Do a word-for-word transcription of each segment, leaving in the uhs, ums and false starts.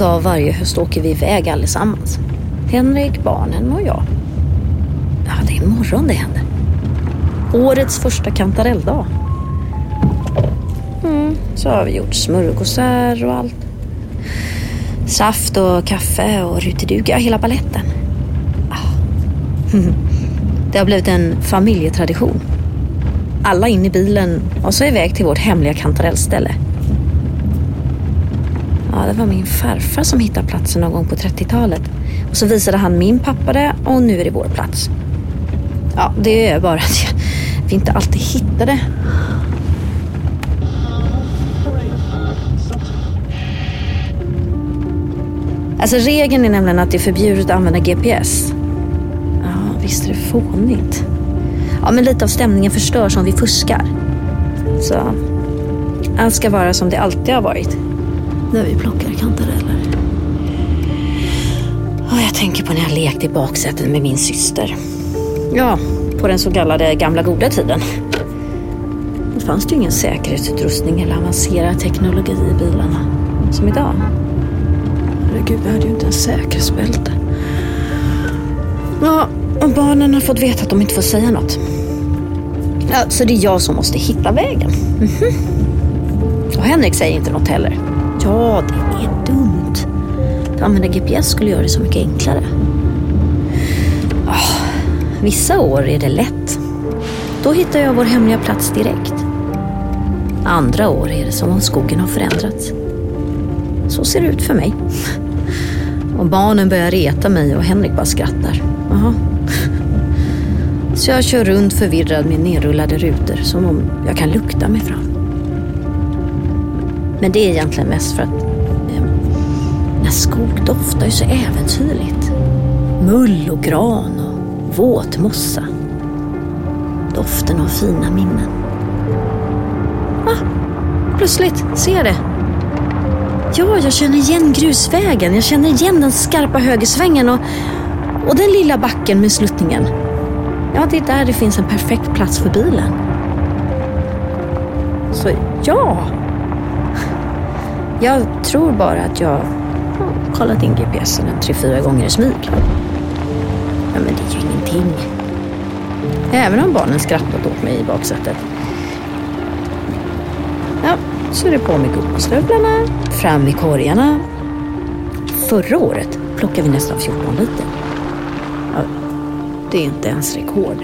En dag varje höst åker vi iväg allesammans. Henrik, barnen och jag. Ja, det är imorgon det händer. Årets första kantarelldag. Mm, så har vi gjort smörgåsar och allt. Saft och kaffe och ruteduga, hela paletten. Det har blivit en familjetradition. Alla in i bilen och så iväg till vårt hemliga kantarellställe. Ja, det var min farfar som hittade platsen någon gång på trettiotalet. Och så visade han min pappa det och nu är det vår plats. Ja, det är bara att jag, vi inte alltid hittar det. Alltså regeln är nämligen att det är förbjudet att använda G P S. Ja, visst är det fånigt. Ja, men lite av stämningen förstörs om vi fuskar. Så allt ska vara som det alltid har varit. När vi plockar kantareller. Och jag tänker på när jag lekte i baksätet med min syster. Ja, på den så kallade gamla goda tiden. Det fanns ju ingen säkerhetsutrustning eller avancerad teknologi i bilarna. Som idag. Herregud, vi hade ju inte en säkerhetsbälte. Ja, och barnen har fått veta att de inte får säga något. Ja, så det är jag som måste hitta vägen. Mm-hmm. Och Henrik säger inte något heller. Ja, det är dumt. Att använda G P S skulle göra det så mycket enklare. Oh, vissa år är det lätt. Då hittar jag vår hemliga plats direkt. Andra år är det som om skogen har förändrats. Så ser det ut för mig. Och barnen börjar reta mig och Henrik bara skrattar. Aha. Så jag kör runt förvirrad med nerrullade rutor som om jag kan lukta mig fram. Men det är egentligen mest för att eh, när skog doftar ju så äventyrligt. Mull och gran och våt mossa. Doften av fina minnen. Ah, plötsligt, ser det. Ja, jag känner igen grusvägen. Jag känner igen den skarpa högersvängen och, och den lilla backen med sluttningen. Ja, det är där det finns en perfekt plats för bilen. Så ja... Jag tror bara att jag har kollat in G P S'en tre, fyra gånger i smyg. Ja, men det är ju ingenting. Även om barnen skrattat åt mig i baksätet. Ja, så är det på med gubbstövlarna, fram i korgarna. Förra året plockade vi nästan fjorton liter. Ja, det är inte ens rekord.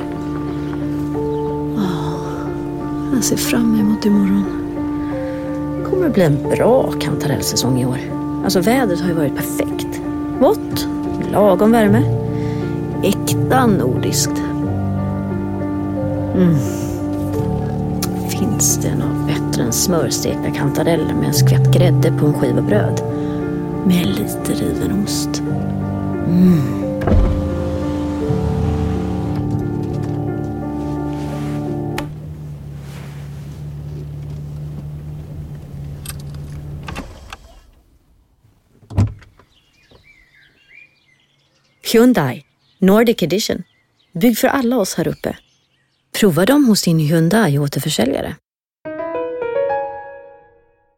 Oh, jag ser fram emot imorgon. Det kommer att bli en bra kantarellsäsong i år. Alltså vädret har ju varit perfekt. Vått, lagom värme. Äkta nordiskt. Mm. Finns det något bättre än smörstekta kantareller med en skvätt grädde på en skiva bröd? Med lite riven ost. Mm. Hyundai, Nordic Edition. Bygg för alla oss här uppe. Prova dem hos din Hyundai-återförsäljare.